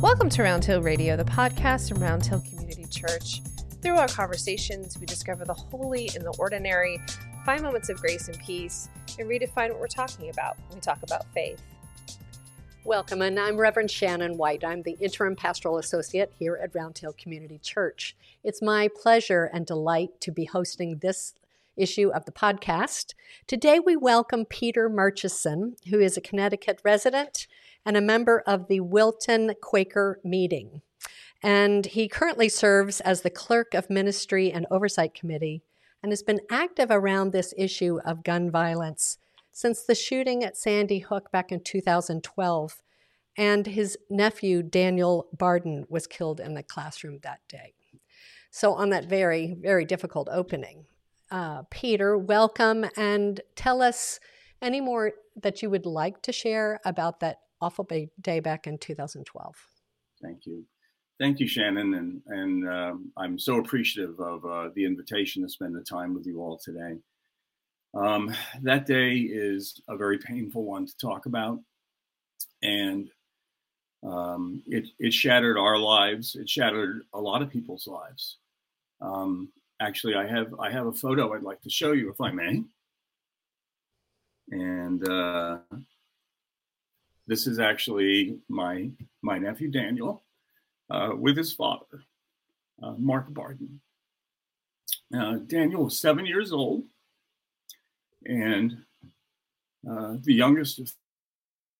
Welcome to Round Hill Radio, the podcast from Round Hill Community Church. Through our conversations, we discover the holy in the ordinary, find moments of grace and peace, and redefine what we're talking about when we talk about faith. Welcome, and I'm Reverend Shannon White. I'm the Interim Pastoral Associate here at Round Hill Community Church. It's my pleasure and delight to be hosting this issue of the podcast. Today we welcome Peter Murchison, who is a Connecticut resident and a member of the Wilton Quaker Meeting. And he currently serves as the Clerk of Ministry and Oversight Committee and has been active around this issue of gun violence since the shooting at Sandy Hook back in 2012, and his nephew Daniel Barden was killed in the classroom that day. So on that very, very difficult opening. Peter, welcome, and tell us any more that you would like to share about that awful day back in 2012. Thank you, Shannon, and I'm so appreciative of the invitation to spend the time with you all today. That day is a very painful one to talk about, and it shattered our lives. It shattered a lot of people's lives. Actually, I have a photo I'd like to show you, if I may. And this is actually my nephew, Daniel, with his father, Mark Barden. Daniel was 7 years old, and the youngest of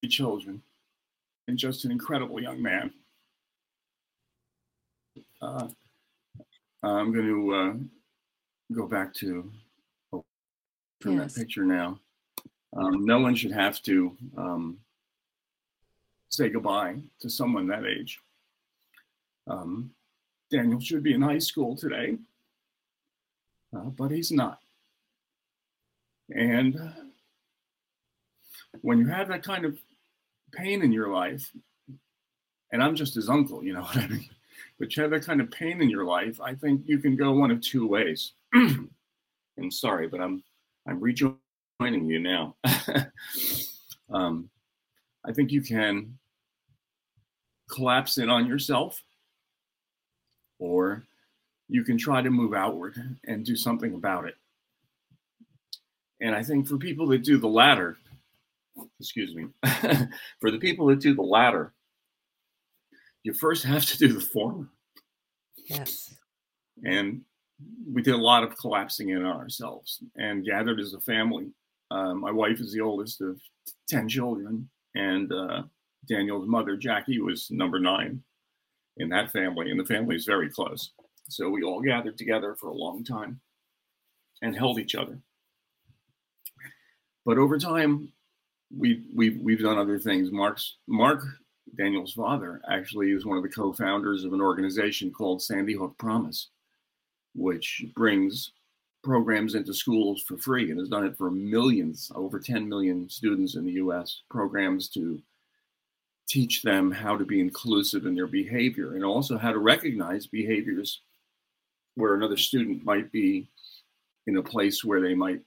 three children, and just an incredible young man. I'm going to go back to that picture now. No one should have to say goodbye to someone that age. Daniel should be in high school today, but he's not. And when you have that kind of pain in your life, and I'm just his uncle, you know what I mean? But you have that kind of pain in your life, I think you can go one of two ways. And sorry, but I'm rejoining you now. I think you can collapse in on yourself, or you can try to move outward and do something about it. And I think for people that do the latter, you first have to do the former. Yes. And we did a lot of collapsing in on ourselves and gathered as a family. My wife is the oldest of 10 children, and Daniel's mother, Jackie, was number 9 in that family, and the family is very close. So we all gathered together for a long time and held each other. But over time, we've done other things. Mark, Daniel's father, actually is one of the co-founders of an organization called Sandy Hook Promise, which brings programs into schools for free and has done it for millions, over 10 million students in the U.S., programs to teach them how to be inclusive in their behavior and also how to recognize behaviors where another student might be in a place where they might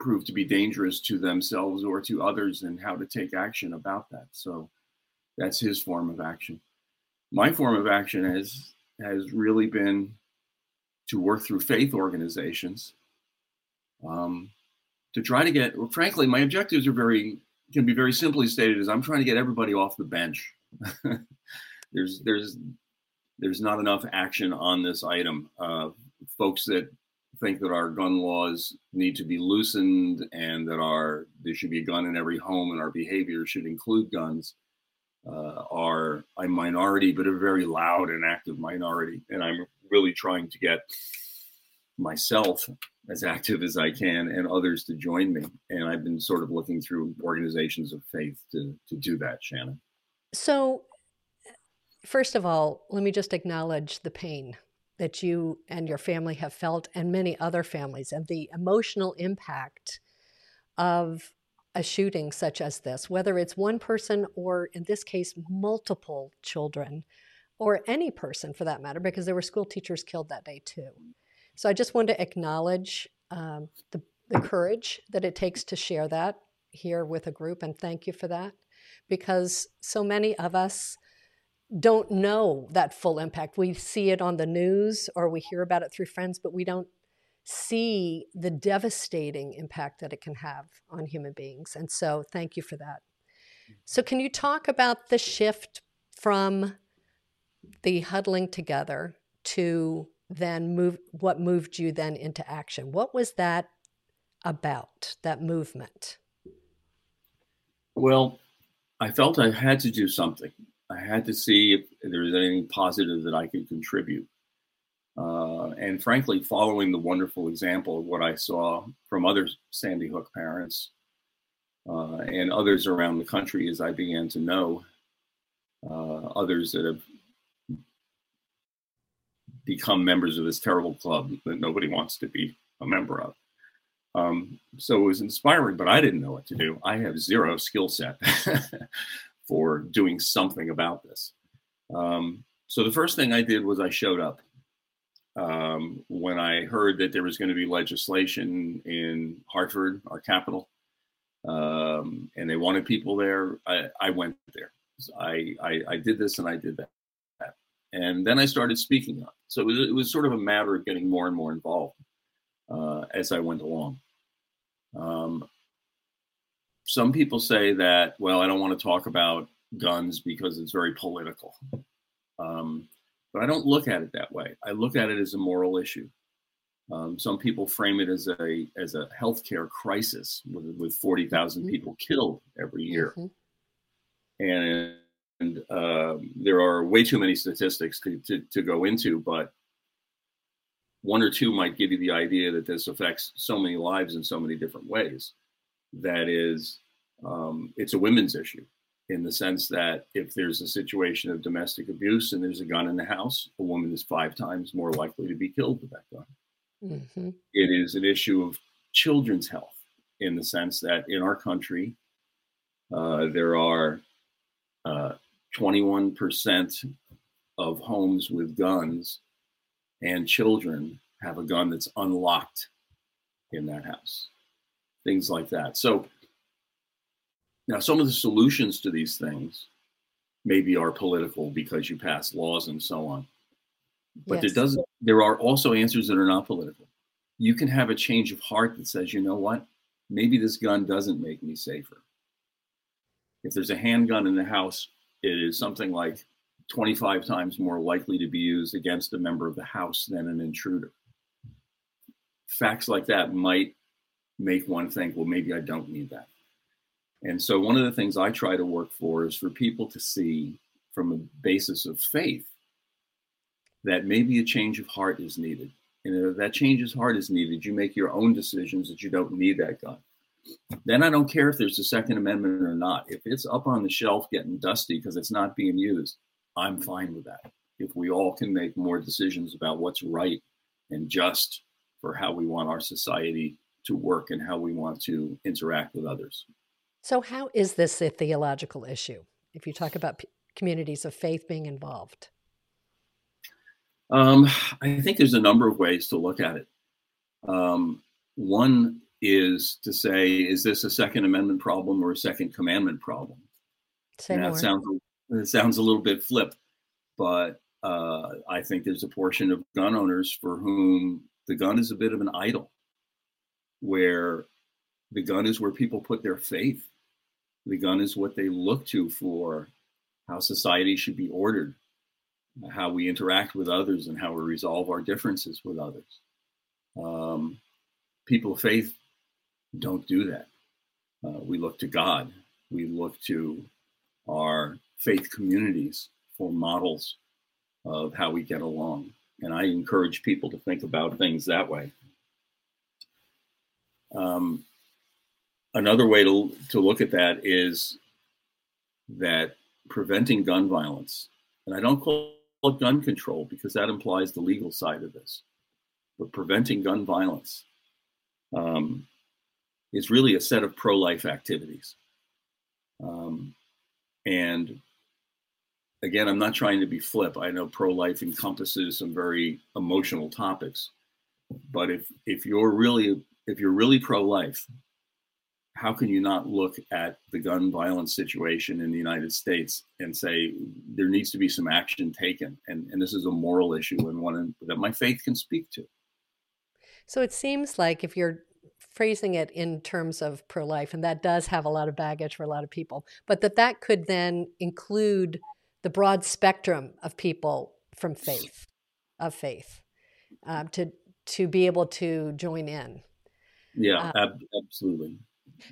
prove to be dangerous to themselves or to others, and how to take action about that. So that's his form of action. My form of action has really been to work through faith organizations, to try to get, well, frankly, my objectives can be very simply stated as I'm trying to get everybody off the bench. There's not enough action on this item. Folks that think that our gun laws need to be loosened and that there should be a gun in every home and our behavior should include guns are a minority, but a very loud and active minority. And I'm really trying to get myself as active as I can and others to join me. And I've been sort of looking through organizations of faith to do that, Shannon. So first of all, let me just acknowledge the pain that you and your family have felt, and many other families, and the emotional impact of a shooting such as this, whether it's one person or, in this case, multiple children, or any person for that matter, because there were school teachers killed that day too. So I just wanted to acknowledge the courage that it takes to share that here with a group, and thank you for that, because so many of us don't know that full impact. We see it on the news or we hear about it through friends, but we don't see the devastating impact that it can have on human beings. And so thank you for that. So can you talk about the shift from the huddling together to then what moved you then into action? What was that about, that movement? Well, I felt I had to do something. I had to see if there was anything positive that I could contribute. And frankly, following the wonderful example of what I saw from other Sandy Hook parents and others around the country as I began to know others that have become members of this terrible club that nobody wants to be a member of. So it was inspiring, but I didn't know what to do. I have zero skill set for doing something about this. So the first thing I did was I showed up. When I heard that there was going to be legislation in Hartford, our capital, and they wanted people there, I went there. So I did this and I did that. And then I started speaking up. So it was sort of a matter of getting more and more involved as I went along. Some people say that, well, I don't want to talk about guns because it's very political. But I don't look at it that way. I look at it as a moral issue. Some people frame it as a healthcare crisis with 40,000 people killed every year. Mm-hmm. And there are way too many statistics to go into, but one or two might give you the idea that this affects so many lives in so many different ways. That is, it's a women's issue in the sense that if there's a situation of domestic abuse and there's a gun in the house, a woman is 5 times more likely to be killed with that gun. Mm-hmm. It is an issue of children's health in the sense that in our country, there are 21% of homes with guns and children have a gun that's unlocked in that house, things like that. So now some of the solutions to these things maybe are political because you pass laws and so on, but yes. There are also answers that are not political. You can have a change of heart that says, you know what, maybe this gun doesn't make me safer. If there's a handgun in the house, it is something like 25 times more likely to be used against a member of the house than an intruder. Facts like that might make one think, well, maybe I don't need that. And so one of the things I try to work for is for people to see from a basis of faith that maybe a change of heart is needed. And if that change of heart is needed, you make your own decisions that you don't need that gun. Then I don't care if there's a Second Amendment or not. If it's up on the shelf getting dusty because it's not being used, I'm fine with that. If we all can make more decisions about what's right and just for how we want our society to work and how we want to interact with others. So how is this a theological issue, if you talk about communities of faith being involved? I think there's a number of ways to look at it. One is to say, is this a Second Amendment problem or a Second Commandment problem? It sounds a little bit flip, but I think there's a portion of gun owners for whom the gun is a bit of an idol, where the gun is where people put their faith. The gun is what they look to for how society should be ordered, how we interact with others, and how we resolve our differences with others. People of faith don't do that. We look to God. We look to our faith communities for models of how we get along. And I encourage people to think about things that way. Another way to look at that is that preventing gun violence, and I don't call it gun control because that implies the legal side of this, but preventing gun violence is really a set of pro-life activities. And again, I'm not trying to be flip. I know pro-life encompasses some very emotional topics, but if you're really pro-life, how can you not look at the gun violence situation in the United States and say there needs to be some action taken? And this is a moral issue and one that my faith can speak to. So it seems like if you're phrasing it in terms of pro-life, and that does have a lot of baggage for a lot of people, but that could then include the broad spectrum of people from faith, to be able to join in. Yeah, absolutely.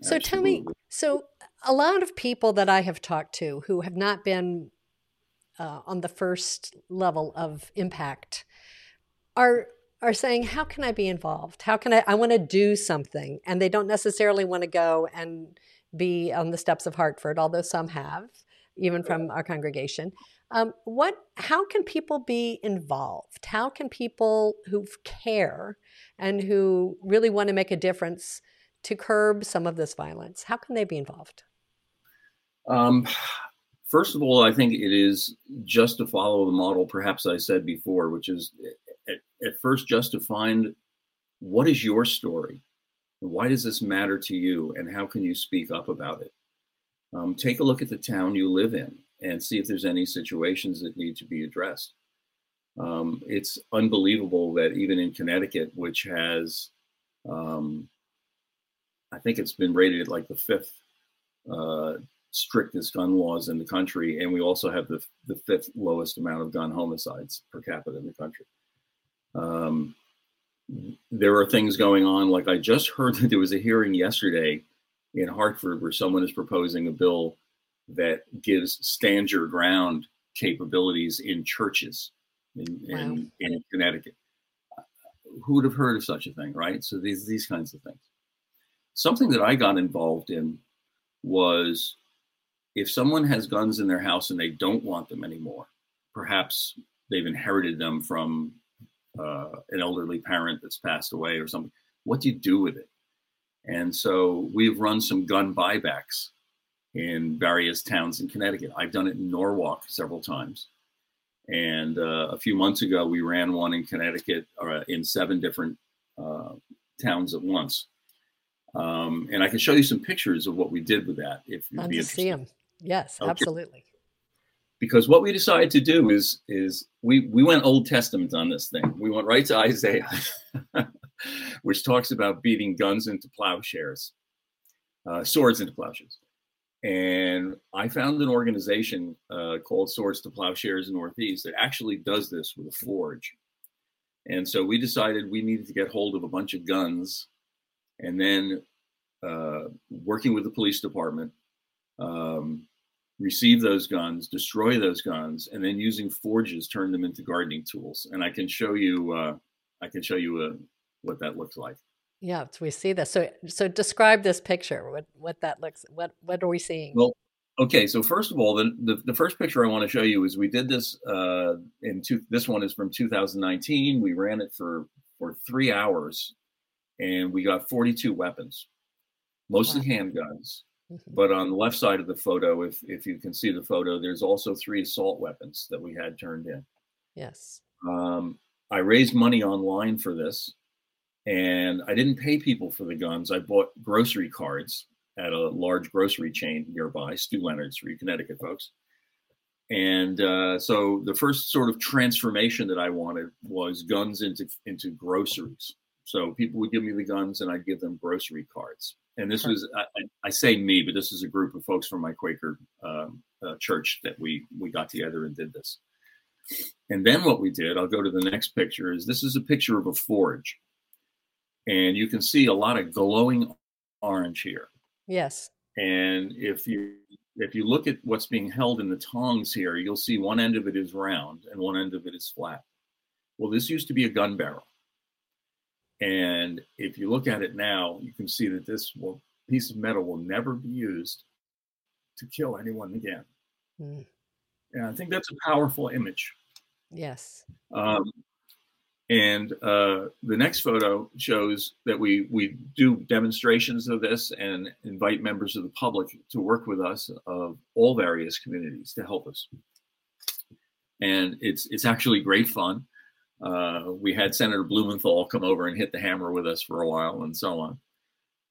So tell me, so a lot of people that I have talked to who have not been on the first level of impact are saying, how can I be involved? How can I want to do something? And they don't necessarily want to go and be on the steps of Hartford, although some have, even from our congregation. How can people be involved? How can people who care and who really want to make a difference to curb some of this violence, how can they be involved? First of all, I think it is just to follow the model, perhaps I said before, which is at first just to find what is your story? Why does this matter to you? And how can you speak up about it? Take a look at the town you live in and see if there's any situations that need to be addressed. It's unbelievable that even in Connecticut, which has, I think it's been rated at like the fifth strictest gun laws in the country. And we also have the fifth lowest amount of gun homicides per capita in the country. There are things going on. Like I just heard that there was a hearing yesterday in Hartford where someone is proposing a bill that gives stand your ground capabilities in churches in Connecticut. Who would have heard of such a thing, right? So these kinds of things. Something that I got involved in was if someone has guns in their house and they don't want them anymore, perhaps they've inherited them from an elderly parent that's passed away or something, what do you do with it? And so we've run some gun buybacks in various towns in Connecticut. I've done it in Norwalk several times. And a few months ago, we ran one in Connecticut in 7 different towns at once. And I can show you some pictures of what we did with that if you'd be interested. See them. Yes, okay. Absolutely. Because what we decided to do is we went Old Testament on this thing. We went right to Isaiah, which talks about beating guns into plowshares, swords into plowshares. And I found an organization called Swords to Plowshares in Northeast that actually does this with a forge. And so we decided we needed to get hold of a bunch of guns. And then working with the police department, receive those guns, destroy those guns, and then using forges, turn them into gardening tools. And I can show you, what that looks like. Yeah, we see this. So describe this picture. What that looks. What are we seeing? Well, okay. So first of all, the first picture I want to show you is we did this this one is from 2019. We ran it for 3 hours. And we got 42 weapons, mostly handguns. Mm-hmm. But on the left side of the photo, if you can see the photo, there's also 3 assault weapons that we had turned in. Yes. I raised money online for this, and I didn't pay people for the guns. I bought grocery cards at a large grocery chain nearby, Stu Leonard's for you Connecticut folks. And so the first sort of transformation that I wanted was guns into groceries. So people would give me the guns and I'd give them grocery cards. And this was, I say me, but this is a group of folks from my Quaker church that we got together and did this. And then what we did, I'll go to the next picture, is this is a picture of a forge. And you can see a lot of glowing orange here. Yes. And if you look at what's being held in the tongs here, you'll see one end of it is round and one end of it is flat. Well, this used to be a gun barrel. And if you look at it now, you can see that this piece of metal will never be used to kill anyone again. Mm. And I think that's a powerful image. Yes. And the next photo shows that we do demonstrations of this and invite members of the public to work with us of all various communities to help us. And it's actually great fun. We had Senator Blumenthal come over and hit the hammer with us for a while and so on.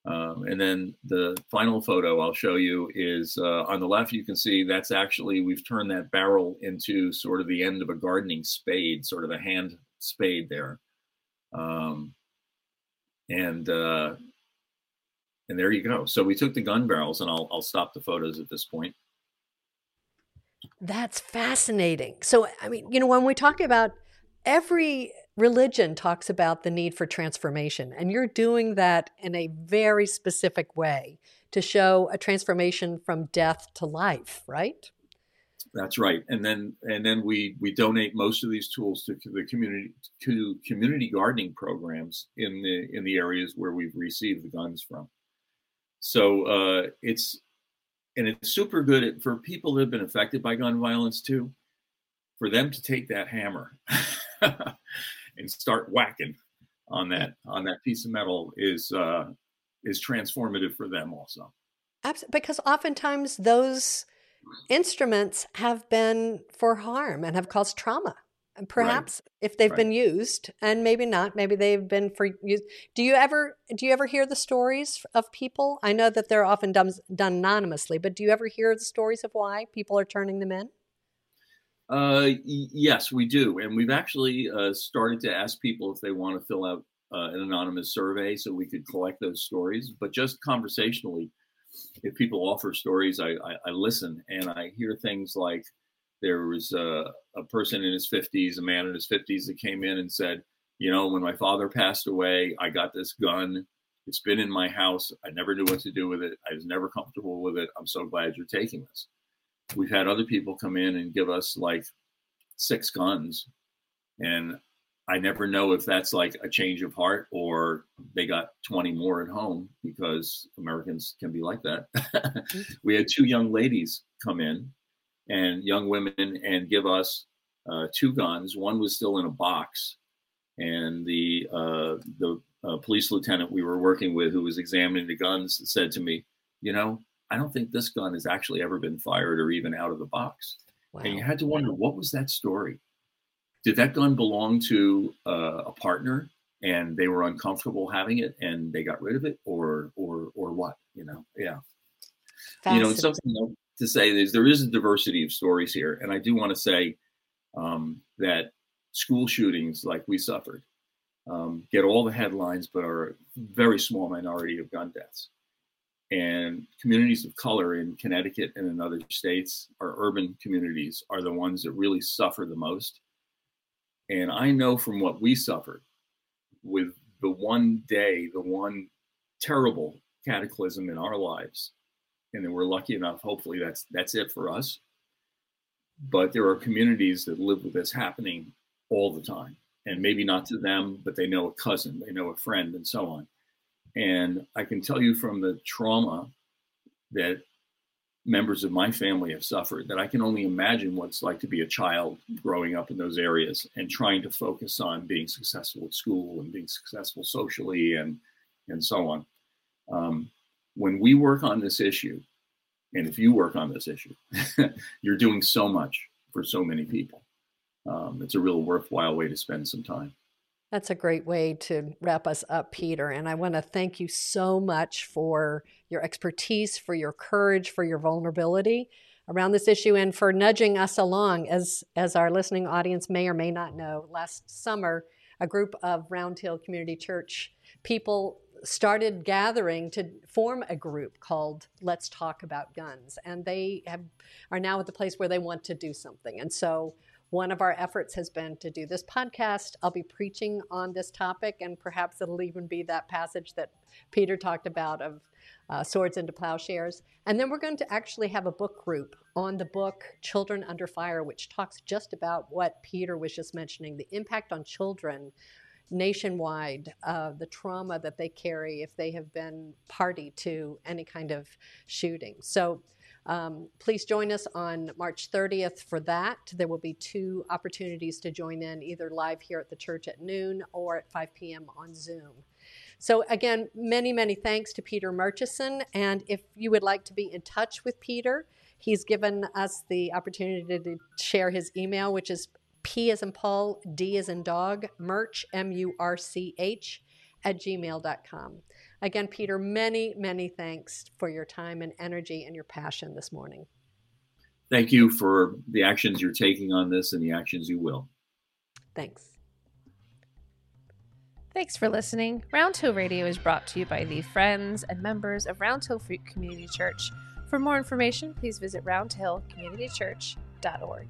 And then the final photo I'll show you is on the left, you can see that's actually, we've turned that barrel into sort of the end of a gardening spade, sort of a hand spade there. And there you go. So we took the gun barrels, and I'll stop the photos at this point. That's fascinating. So, I mean, you know, when we talk about every religion talks about the need for transformation, and you're doing that in a very specific way to show a transformation from death to life, right? That's right. And then we donate most of these tools to the community, to community gardening programs in the areas where we've received the guns from. So it's super good for people that have been affected by gun violence too, for them to take that hammer and start whacking on that piece of metal is transformative for them also. Absolutely, because oftentimes those instruments have been for harm and have caused trauma, and perhaps if they've been used, and maybe not, maybe they've been for use. Do you ever hear the stories of people? I know that they're often done anonymously, but do you ever hear the stories of why people are turning them in? Yes, we do. And we've actually started to ask people if they want to fill out an anonymous survey so we could collect those stories. But just conversationally, if people offer stories, I listen, and I hear things like there was a person in his 50s, a man in his 50s that came in and said, you know, when my father passed away, I got this gun. It's been in my house. I never knew what to do with it. I was never comfortable with it. I'm so glad you're taking this. We've had other people come in and give us like 6 guns, and I never know if that's like a change of heart or they got 20 more at home, because Americans can be like that. We had 2 young ladies come in, and young women, and give us 2 guns. One was still in a box, and the police lieutenant we were working with, who was examining the guns, said to me, you know, I don't think this gun has actually ever been fired or even out of the box. Wow. And you had to wonder, what was that story? Did that gun belong to a partner, and they were uncomfortable having it and they got rid of it, or what? You know, yeah. You know, it's something to say is there is a diversity of stories here. And I do want to say that school shootings like we suffered get all the headlines, but are a very small minority of gun deaths. And communities of color in Connecticut and in other states, or urban communities, are the ones that really suffer the most. And I know from what we suffered with the one day, the one terrible cataclysm in our lives, and then we're lucky enough, hopefully that's it for us. But there are communities that live with this happening all the time. And maybe not to them, but they know a cousin, they know a friend, and so on. And I can tell you from the trauma that members of my family have suffered, that I can only imagine what it's like to be a child growing up in those areas and trying to focus on being successful at school and being successful socially and so on. When we work on this issue, and if you work on this issue, you're doing so much for so many people. It's a real worthwhile way to spend some time. That's a great way to wrap us up, Peter. And I want to thank you so much for your expertise, for your courage, for your vulnerability around this issue, and for nudging us along. As our listening audience may or may not know, last summer, a group of Round Hill Community Church people started gathering to form a group called Let's Talk About Guns. And they are now at the place where they want to do something. And so one of our efforts has been to do this podcast. I'll be preaching on this topic, and perhaps it'll even be that passage that Peter talked about of Swords into Plowshares. And then we're going to actually have a book group on the book Children Under Fire, which talks just about what Peter was just mentioning, the impact on children nationwide, the trauma that they carry if they have been party to any kind of shooting. So please join us on March 30th for that. There will be 2 opportunities to join in, either live here at the church at noon or at 5 p.m. on Zoom. So again, many, many thanks to Peter Murchison. And if you would like to be in touch with Peter, he's given us the opportunity to share his email, which is P as in Paul, D as in Dog, Murch, M-U-R-C-H, @gmail.com. Again, Peter, many, many thanks for your time and energy and your passion this morning. Thank you for the actions you're taking on this and the actions you will. Thanks. Thanks for listening. Round Hill Radio is brought to you by the friends and members of Round Hill Community Church. For more information, please visit roundhillcommunitychurch.org.